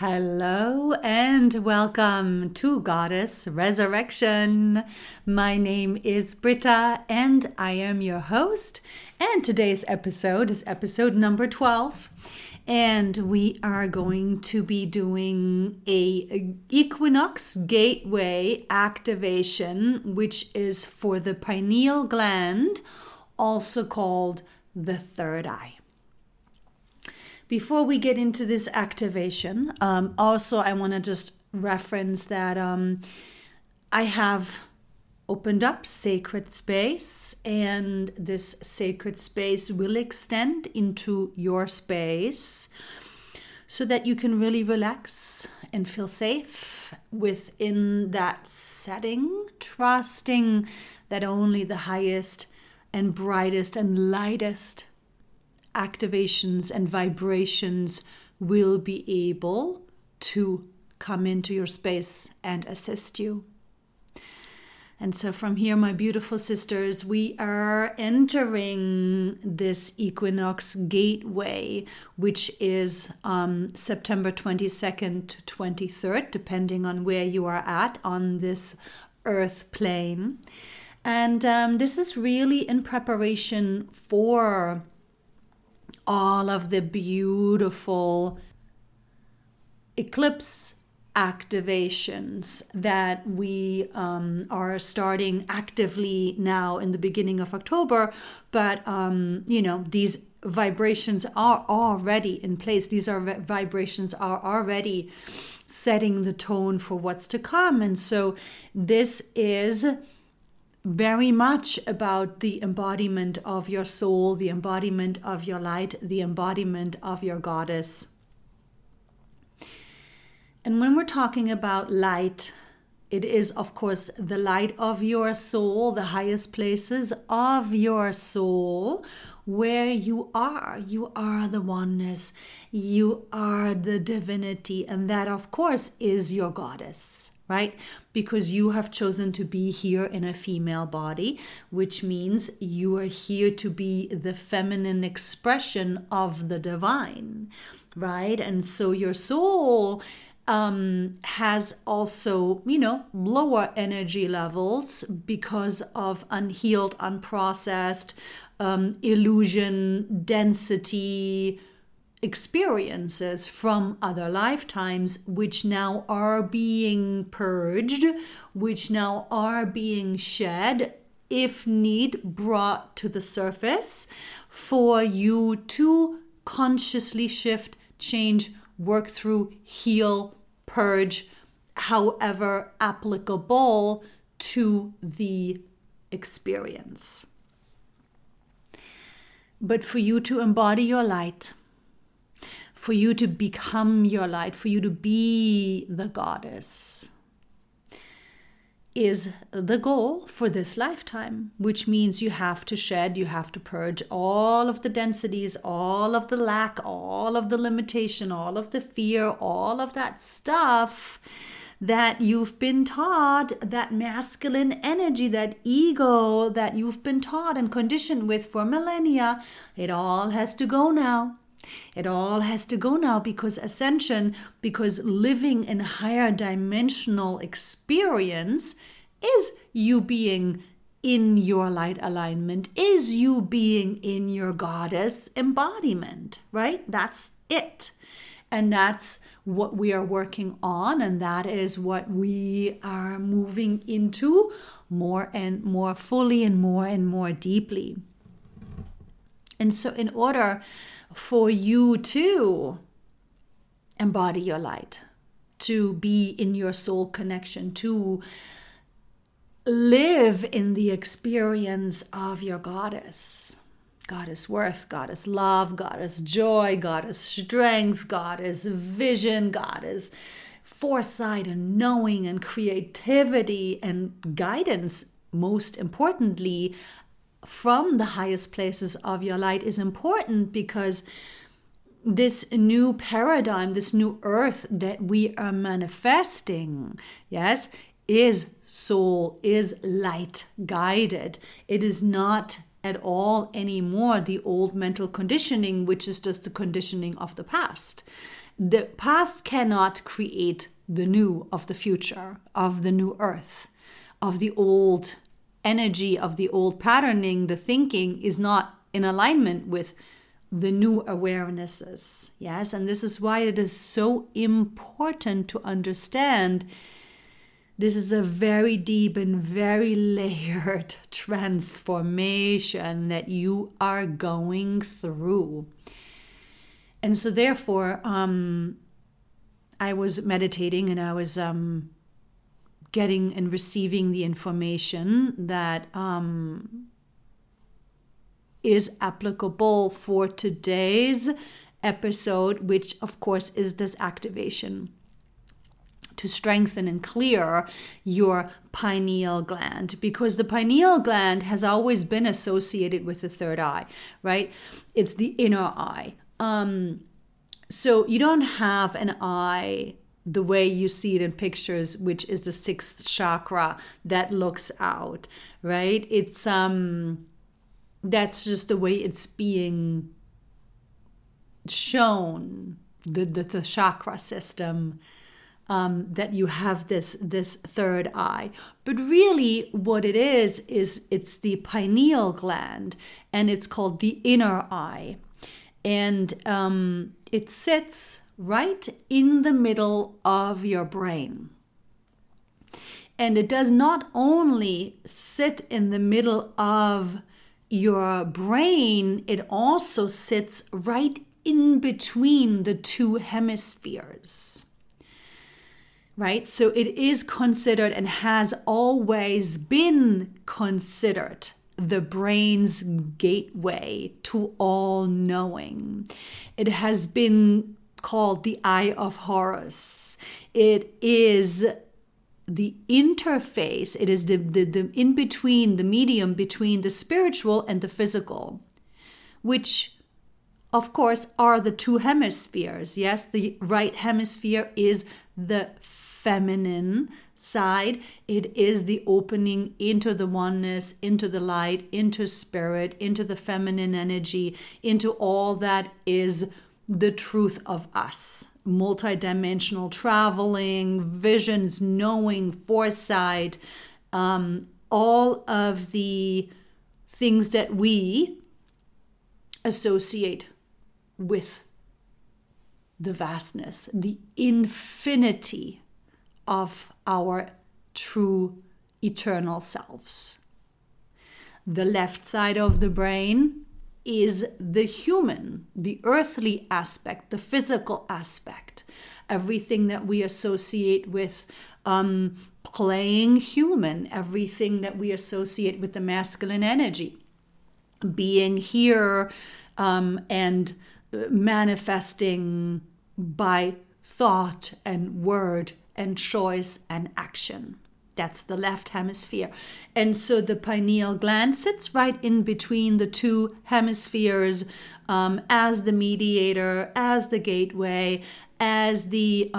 Hello and welcome to Goddess Resurrection. My name is Britta and I am your host. And today's episode is episode number 12. And we are going to be doing a Equinox gateway activation, which is for the pineal gland, also called the third eye. Before we get into this activation, also I want to just reference that I have opened up sacred space, and this sacred space will extend into your space so that you can really relax and feel safe within that setting, trusting that only the highest and brightest and lightest activations and vibrations will be able to come into your space and assist you. And so from here, my beautiful sisters, we are entering this Equinox gateway, which is September 22nd to 23rd, depending on where you are at on this earth plane. And this is really in preparation for all of the beautiful eclipse activations that we are starting actively now in the beginning of October. But, these vibrations are already in place. These vibrations are already setting the tone for what's to come. And so this is very much about the embodiment of your soul, the embodiment of your light, the embodiment of your goddess. And when we're talking about light, it is, of course, the light of your soul, the highest places of your soul, where you are. You are the oneness. You are the divinity. And that, of course, is your goddess. Right? Because you have chosen to be here in a female body, which means you are here to be the feminine expression of the divine, right? And so your soul has also, lower energy levels because of unhealed, unprocessed, illusion, density, experiences from other lifetimes, which now are being purged, which now are being shed, if need, brought to the surface for you to consciously shift, change, work through, heal, purge, however applicable to the experience. But for you to embody your light, for you to become your light, for you to be the goddess, is the goal for this lifetime, which means you have to shed, you have to purge all of the densities, all of the lack, all of the limitation, all of the fear, all of that stuff that you've been taught, that masculine energy, that ego that you've been taught and conditioned with for millennia. It all has to go now. It all has to go now because ascension, because living in higher dimensional experience is you being in your light alignment, is you being in your goddess embodiment, right? That's it. And that's what we are working on. And that is what we are moving into more and more fully and more deeply. And so in order for you to embody your light, to be in your soul connection, to live in the experience of your goddess, goddess worth, goddess love, goddess joy, goddess strength, goddess vision, goddess foresight and knowing and creativity and guidance, most importantly, from the highest places of your light is important because this new paradigm, this new earth that we are manifesting, yes, is soul, is light guided. It is not at all anymore the old mental conditioning, which is just the conditioning of the past. the past cannot create the new of the future, of the new earth, of the old energy, of the old patterning. The thinking is not in alignment with the new awarenesses. Yes, and this is why it is so important to understand this is a very deep and very layered transformation that you are going through. And so therefore, I was meditating and I was getting and receiving the information that is applicable for today's episode, which of course is this activation to strengthen and clear your pineal gland, because the pineal gland has always been associated with the third eye, right? It's the inner eye. So you don't have an eye the way you see it in pictures, which is the sixth chakra that looks out, right? It's that's just the way it's being shown, the chakra system. That you have this third eye. But really what it is it's the pineal gland, and it's called the inner eye. And it sits right in the middle of your brain. And it does not only sit in the middle of your brain, it also sits right in between the two hemispheres. Right? So it is considered and has always been considered the brain's gateway to all knowing. It has been called the Eye of Horus. It is the interface. It is the in between, the medium between the spiritual and the physical, which of course are the two hemispheres. Yes, the right hemisphere is the feminine side. It is the opening into the oneness, into the light, into spirit, into the feminine energy, into all that is the truth of us. Multidimensional traveling, visions, knowing, foresight, all of the things that we associate with the vastness, the infinity of our true eternal selves. The left side of the brain is the human, the earthly aspect, the physical aspect, everything that we associate with playing human, everything that we associate with the masculine energy, being here and manifesting by thought and word and choice and action. That's the left hemisphere. And so the pineal gland sits right in between the two hemispheres as the mediator, as the gateway, as the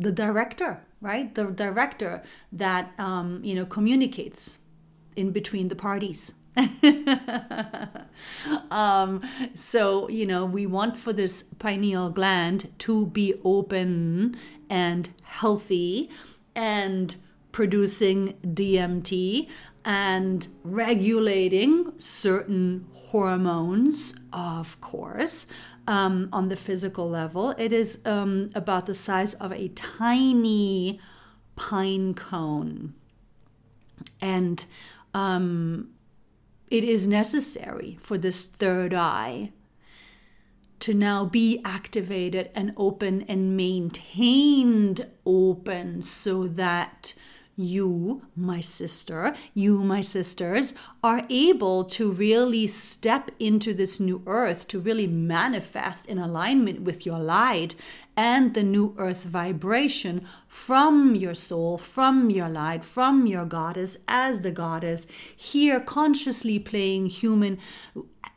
director, right? The director that, communicates in between the parties. We want for this pineal gland to be open and healthy and producing DMT and regulating certain hormones, of course. On the physical level, it is about the size of a tiny pine cone. And it is necessary for this third eye to now be activated and open and maintained open, so that you, my sister, you, my sisters, are able to really step into this new earth, to really manifest in alignment with your light and the new earth vibration from your soul, from your light, from your goddess, as the goddess here consciously playing human,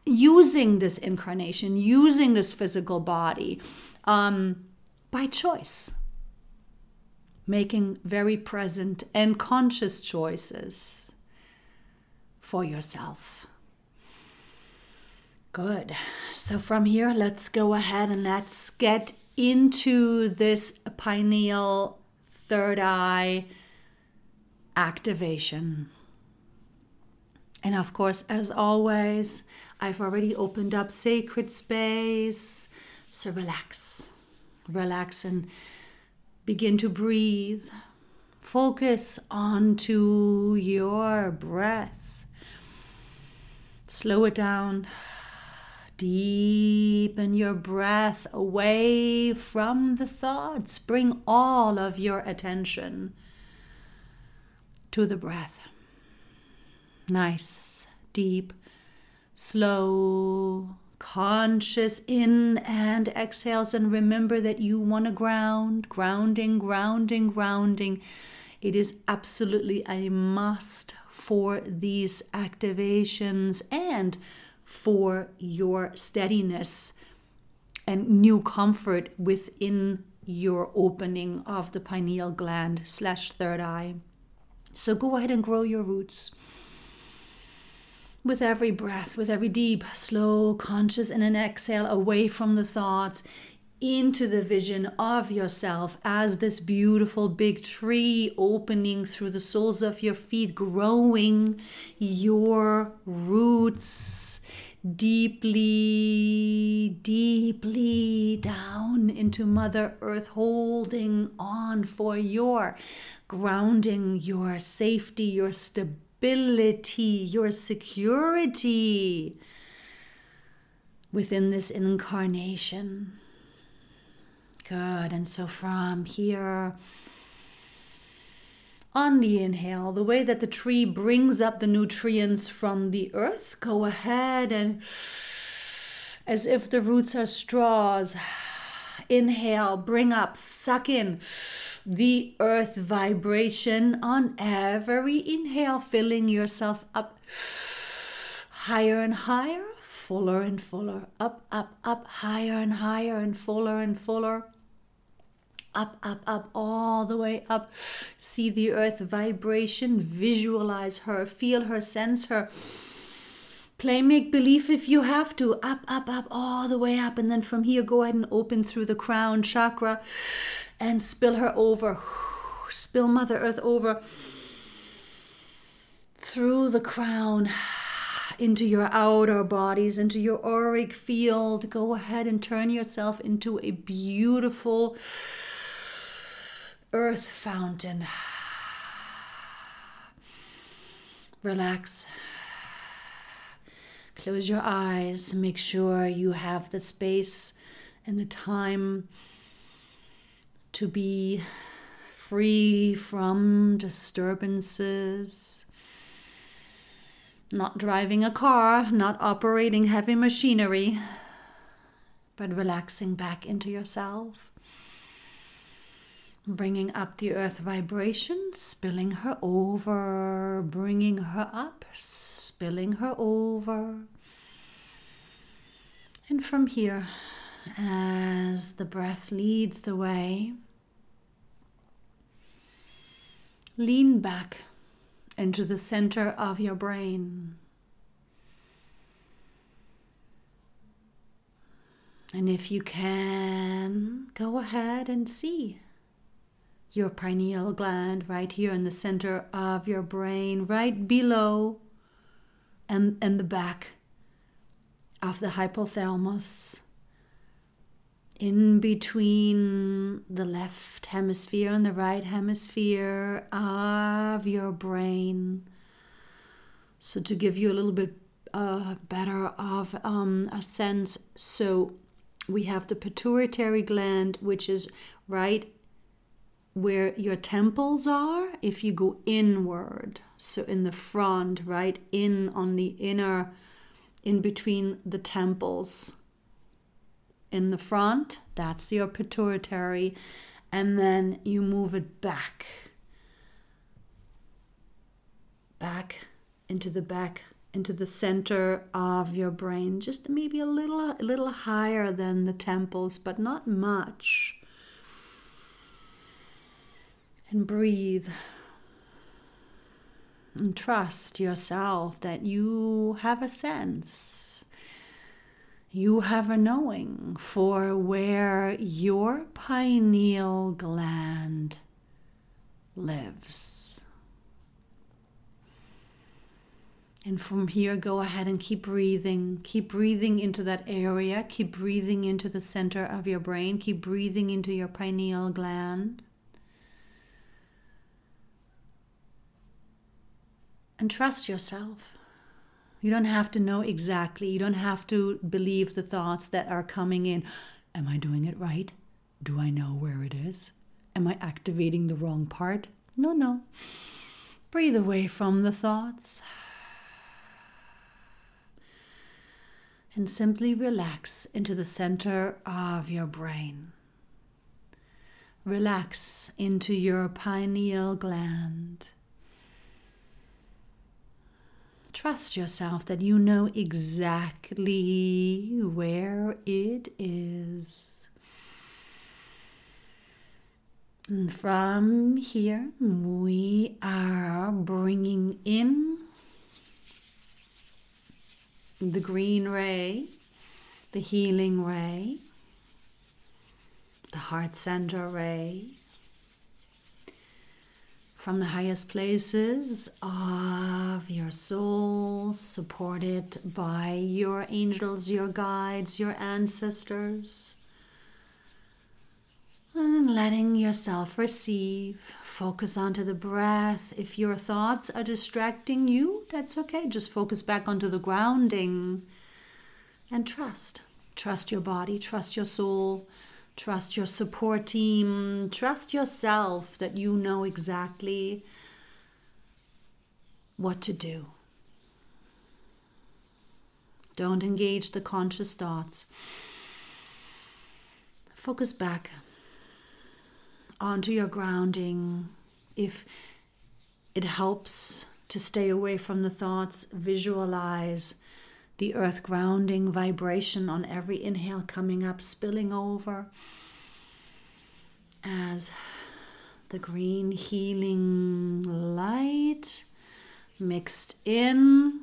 using this incarnation, using this physical body by choice. Making very present and conscious choices for yourself. Good. So from here, let's go ahead and let's get into this pineal third eye activation. And of course, as always, I've already opened up sacred space. So relax. Relax and begin to breathe. Focus onto your breath. Slow it down. Deepen your breath away from the thoughts. Bring all of your attention to the breath. Nice, deep, slow, conscious in and exhales. And remember that you want to ground, grounding, grounding, grounding. It is absolutely a must for these activations and for your steadiness and new comfort within your opening of the pineal gland / third eye. So go ahead and grow your roots. With every breath, with every deep, slow, conscious in and exhale away from the thoughts into the vision of yourself as this beautiful big tree opening through the soles of your feet, growing your roots deeply, deeply down into Mother Earth, holding on for your grounding, your safety, your stability, your security within this incarnation. Good. And so from here, on the inhale, the way that the tree brings up the nutrients from the earth, go ahead and, as if the roots are straws, inhale, bring up, suck in the earth vibration on every inhale, filling yourself up higher and higher, fuller and fuller, up, up, up, higher and higher and fuller, up, up, up, all the way up. See the earth vibration, visualize her, feel her, sense her. Play make-believe if you have to. Up, up, up, all the way up. And then from here, go ahead and open through the crown chakra and spill her over. Spill Mother Earth over through the crown into your outer bodies, into your auric field. Go ahead and turn yourself into a beautiful earth fountain. Relax. Close your eyes. Make sure you have the space and the time to be free from disturbances. Not driving a car, not operating heavy machinery, but relaxing back into yourself. Bringing up the earth vibration, spilling her over, bringing her up, spilling her over. And from here, as the breath leads the way, lean back into the center of your brain. And if you can, go ahead and see your pineal gland right here in the center of your brain, right below and in the back of the hypothalamus, in between the left hemisphere and the right hemisphere of your brain. So to give you a little bit better of a sense, so we have the pituitary gland, which is right where your temples are if you go inward. So in the front, right in on the inner, in between the temples. In the front, that's your pituitary. And then you move it back. Back into the back, into the center of your brain. Just maybe a little higher than the temples, but not much. And breathe and trust yourself that you have a sense you have a knowing for where your pineal gland lives. And from here, go ahead and keep breathing. Keep breathing into that area. Keep breathing into the center of your brain. Keep breathing into your pineal gland. And trust yourself. You don't have to know exactly. You don't have to believe the thoughts that are coming in. Am I doing it right? Do I know where it is? Am I activating the wrong part? No. Breathe away from the thoughts. And simply relax into the center of your brain. Relax into your pineal gland. Trust yourself that you know exactly where it is. And from here, we are bringing in the green ray, the healing ray, the heart center ray, from the highest places of your soul, supported by your angels, your guides, your ancestors, and letting yourself receive. Focus onto the breath. If your thoughts are distracting you, that's okay. Just focus back onto the grounding and trust. Trust your body, trust your soul, trust your support team, trust yourself that you know exactly what to do. Don't engage the conscious thoughts. Focus back onto your grounding. If it helps to stay away from the thoughts, visualize the earth grounding vibration on every inhale coming up, spilling over as the green healing light mixed in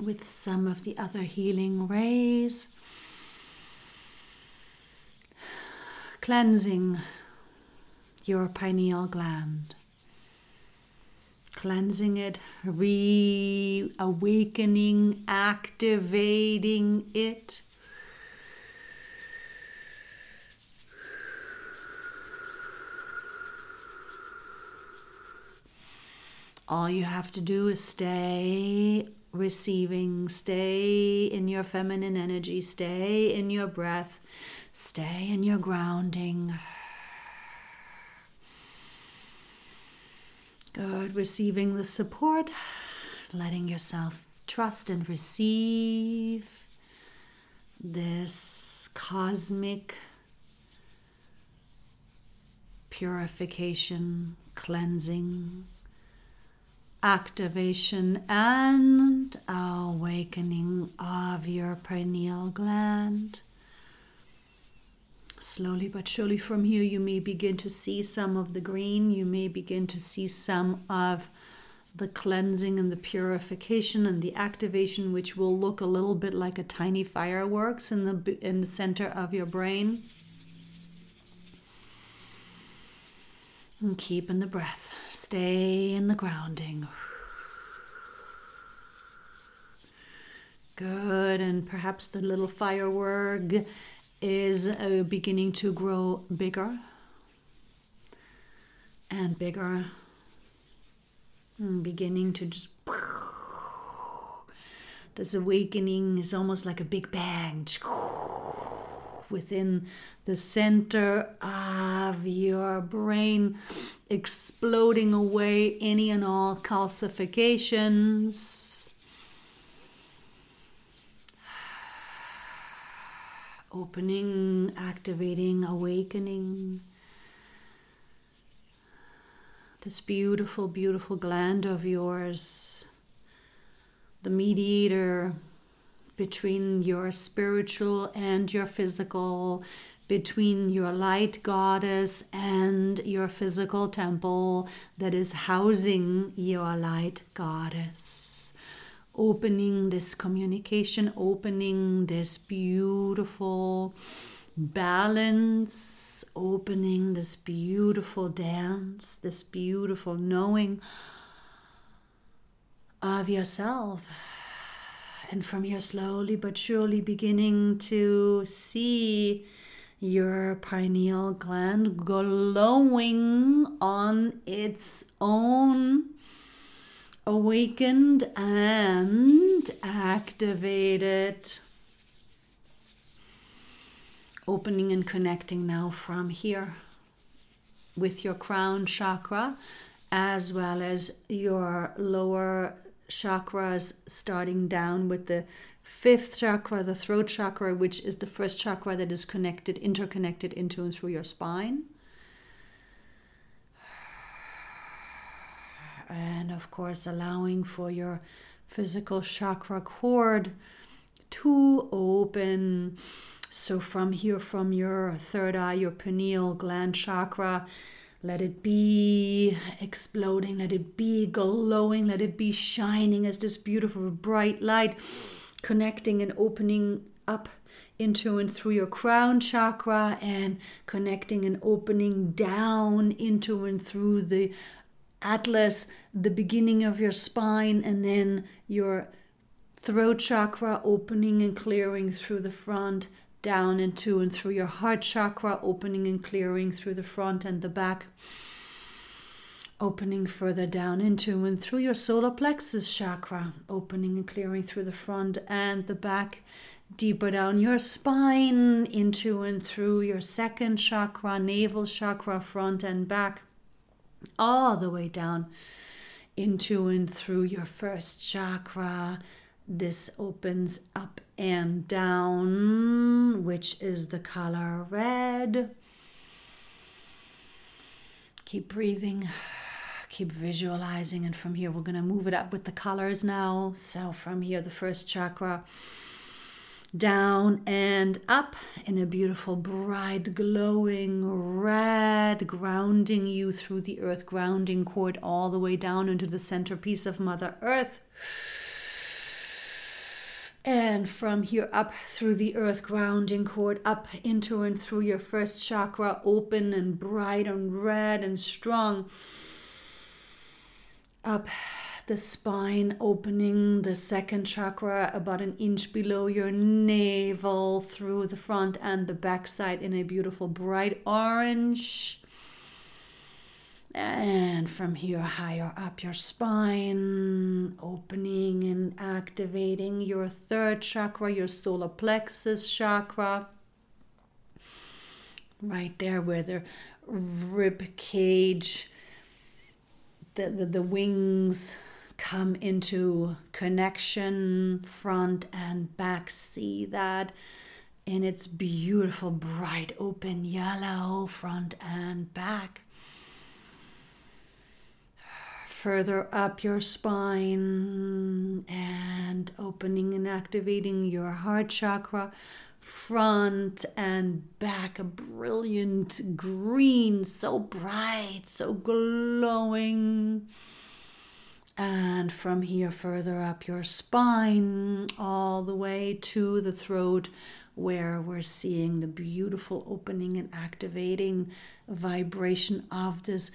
with some of the other healing rays. Cleansing your pineal gland, cleansing it, reawakening, activating it. All you have to do is stay receiving, stay in your feminine energy, stay in your breath, stay in your grounding. Good, receiving the support, letting yourself trust and receive this cosmic purification, cleansing, activation and awakening of your pineal gland. Slowly but surely from here, you may begin to see some of the green. You may begin to see some of the cleansing and the purification and the activation, which will look a little bit like a tiny fireworks in the center of your brain. And keep in the breath. Stay in the grounding. Good. And perhaps the little firework is beginning to grow bigger and bigger. And beginning to just... This awakening is almost like a big bang within the center of your brain, exploding away any and all calcifications, opening, activating, awakening this beautiful, beautiful gland of yours, the mediator between your spiritual and your physical, between your light goddess and your physical temple that is housing your light goddess. opening this communication, opening this beautiful balance, opening this beautiful dance, this beautiful knowing of yourself. And from here, slowly but surely beginning to see your pineal gland glowing on its own, awakened and activated. Opening and connecting now from here with your crown chakra, as well as your lower chakras, starting down with the fifth chakra, the throat chakra, which is the first chakra that is connected, interconnected into and through your spine. And of course, allowing for your physical chakra cord to open. So from here, from your third eye, your pineal gland chakra, let it be exploding, let it be glowing, let it be shining as this beautiful bright light, connecting and opening up into and through your crown chakra, and connecting and opening down into and through the atlas, the beginning of your spine, and then your throat chakra, opening and clearing through the front, down into and through your heart chakra, opening and clearing through the front and the back, opening further down into and through your solar plexus chakra, opening and clearing through the front and the back, deeper down your spine, into and through your second chakra, navel chakra, front and back, all the way down into and through your first chakra. This opens up and down, which is the color red. Keep breathing, keep visualizing, and from here we're going to move it up with the colors now. So from here, the first chakra, down and up in a beautiful, bright, glowing red, grounding you through the earth grounding cord all the way down into the centerpiece of Mother Earth. And from here up through the earth grounding cord, up into and through your first chakra, open and bright and red and strong. Up the spine, opening the second chakra about an inch below your navel, through the front and the backside in a beautiful bright orange. And from here, higher up your spine, opening and activating your third chakra, your solar plexus chakra, right there where the rib cage, the wings come into connection, front and back. See that in its beautiful, bright, open yellow, front and back. Further up your spine and opening and activating your heart chakra, front and back, a brilliant green, so bright, so glowing. And from here, further up your spine, all the way to the throat, where we're seeing the beautiful opening and activating vibration of this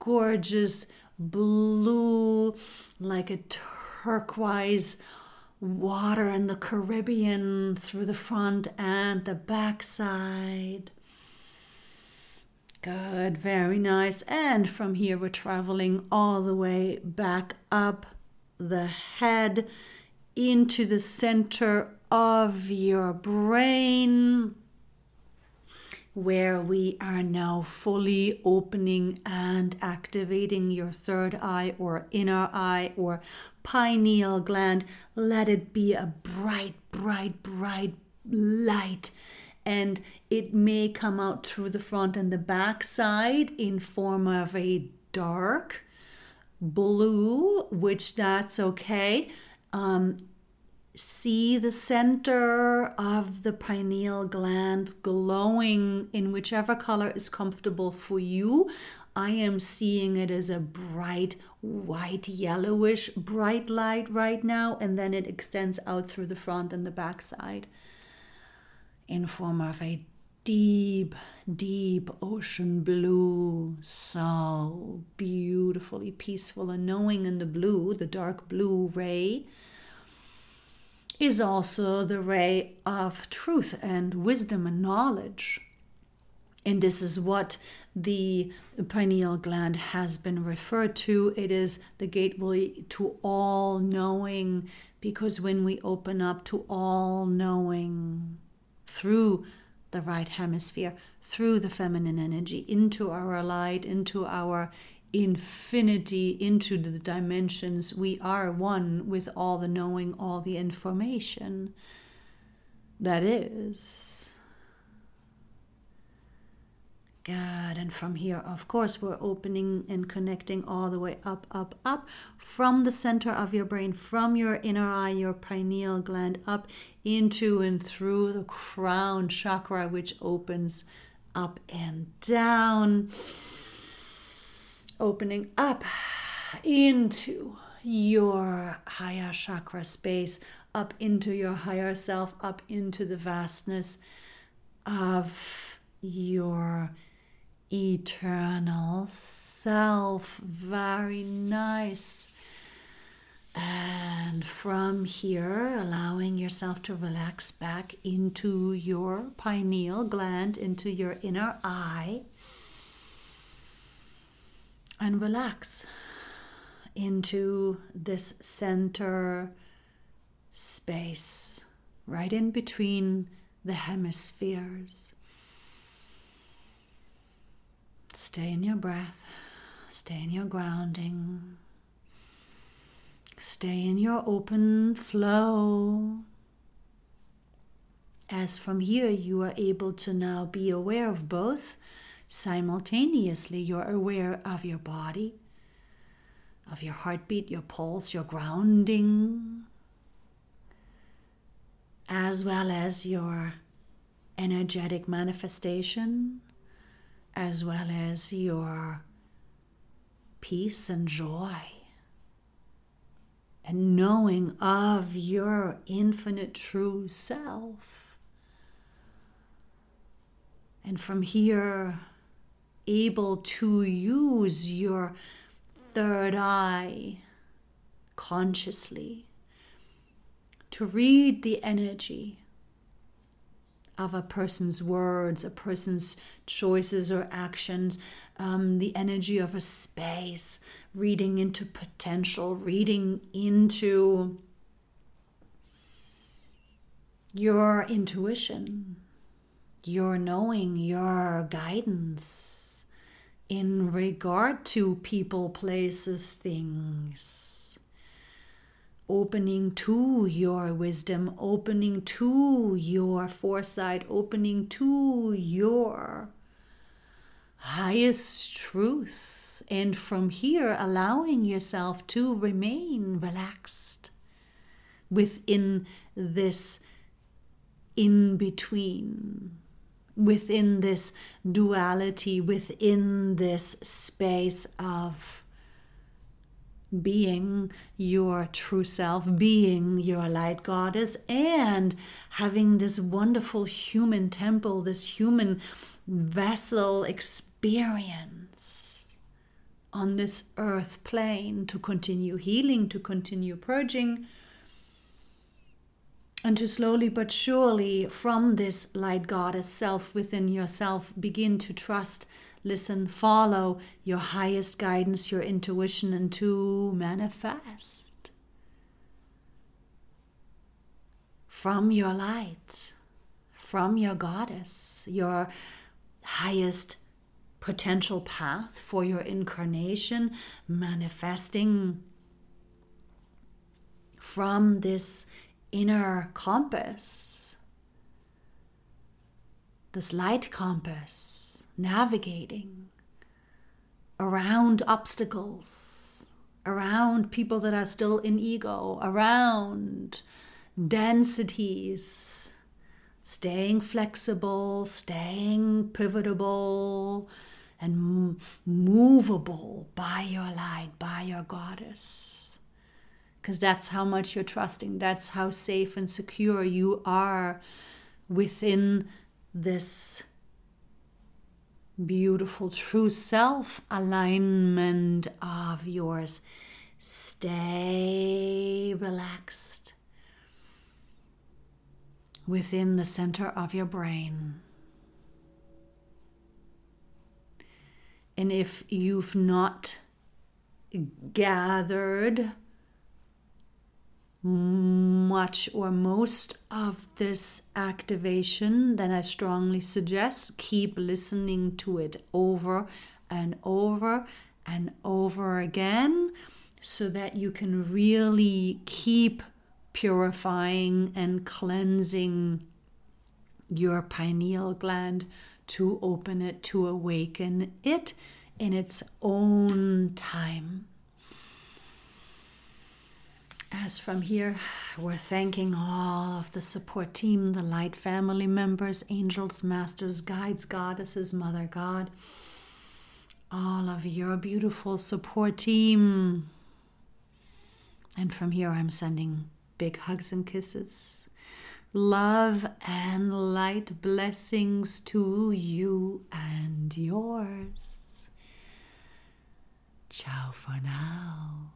gorgeous blue, like a turquoise water in the Caribbean, through the front and the backside. Good, very nice. And from here, we're traveling all the way back up the head into the center of your brain, where we are now fully opening and activating your third eye or inner eye or pineal gland. Let it be a bright, bright, bright light. And it may come out through the front and the back side in form of a dark blue, which that's okay. See the center of the pineal gland glowing in whichever color is comfortable for you. I am seeing it as a bright white, yellowish, bright light right now, and then it extends out through the front and the back side in form of a deep, deep ocean blue, so beautifully peaceful and knowing. In the blue, the dark blue ray is also the ray of truth and wisdom and knowledge. And this is what the pineal gland has been referred to. It is the gateway to all knowing, because when we open up to all knowing through the right hemisphere, through the feminine energy, into our light, into our infinity, into the dimensions, we are one with all the knowing, all the information that is. Good, and from here, of course, we're opening and connecting all the way up, up, up, from the center of your brain, from your inner eye, your pineal gland, up into and through the crown chakra, which opens up and down, opening up into your higher chakra space, up into your higher self, up into the vastness of your eternal self. Very nice. And from here, allowing yourself to relax back into your pineal gland, into your inner eye, and relax into this center space, right in between the hemispheres. Stay in your breath, stay in your grounding, stay in your open flow, as from here you are able to now be aware of both simultaneously. You're aware of your body, of your heartbeat, your pulse, your grounding, as well as your energetic manifestation, as well as your peace and joy, and knowing of your infinite true self. And from here, able to use your third eye consciously to read the energy of a person's words, a person's choices or actions, the energy of a space, reading into potential, reading into your intuition, your knowing, your guidance in regard to people, places, things. Opening to your wisdom, opening to your foresight, opening to your highest truth. And from here, allowing yourself to remain relaxed within this in-between, within this duality, within this space of being your true self, being your light goddess, and having this wonderful human temple, this human vessel experience on this earth plane to continue healing, to continue purging, and to slowly but surely, from this light goddess self within yourself, begin to trust, listen, follow your highest guidance, your intuition, and to manifest from your light, from your goddess, your highest potential path for your incarnation, manifesting from this inner compass, this light compass, navigating around obstacles, around people that are still in ego, around densities, staying flexible, staying pivotable, and movable by your light, by your goddess. Because that's how much you're trusting. That's how safe and secure you are within this beautiful true self alignment of yours. Stay relaxed within the center of your brain. And if you've not gathered much or most of this activation, then I strongly suggest keep listening to it over and over and over again, so that you can really keep purifying and cleansing your pineal gland to open it, to awaken it in its own time. As from here, we're thanking all of the support team, the light family members, angels, masters, guides, goddesses, Mother God, all of your beautiful support team. And from here, I'm sending big hugs and kisses, love and light blessings to you and yours. Ciao for now.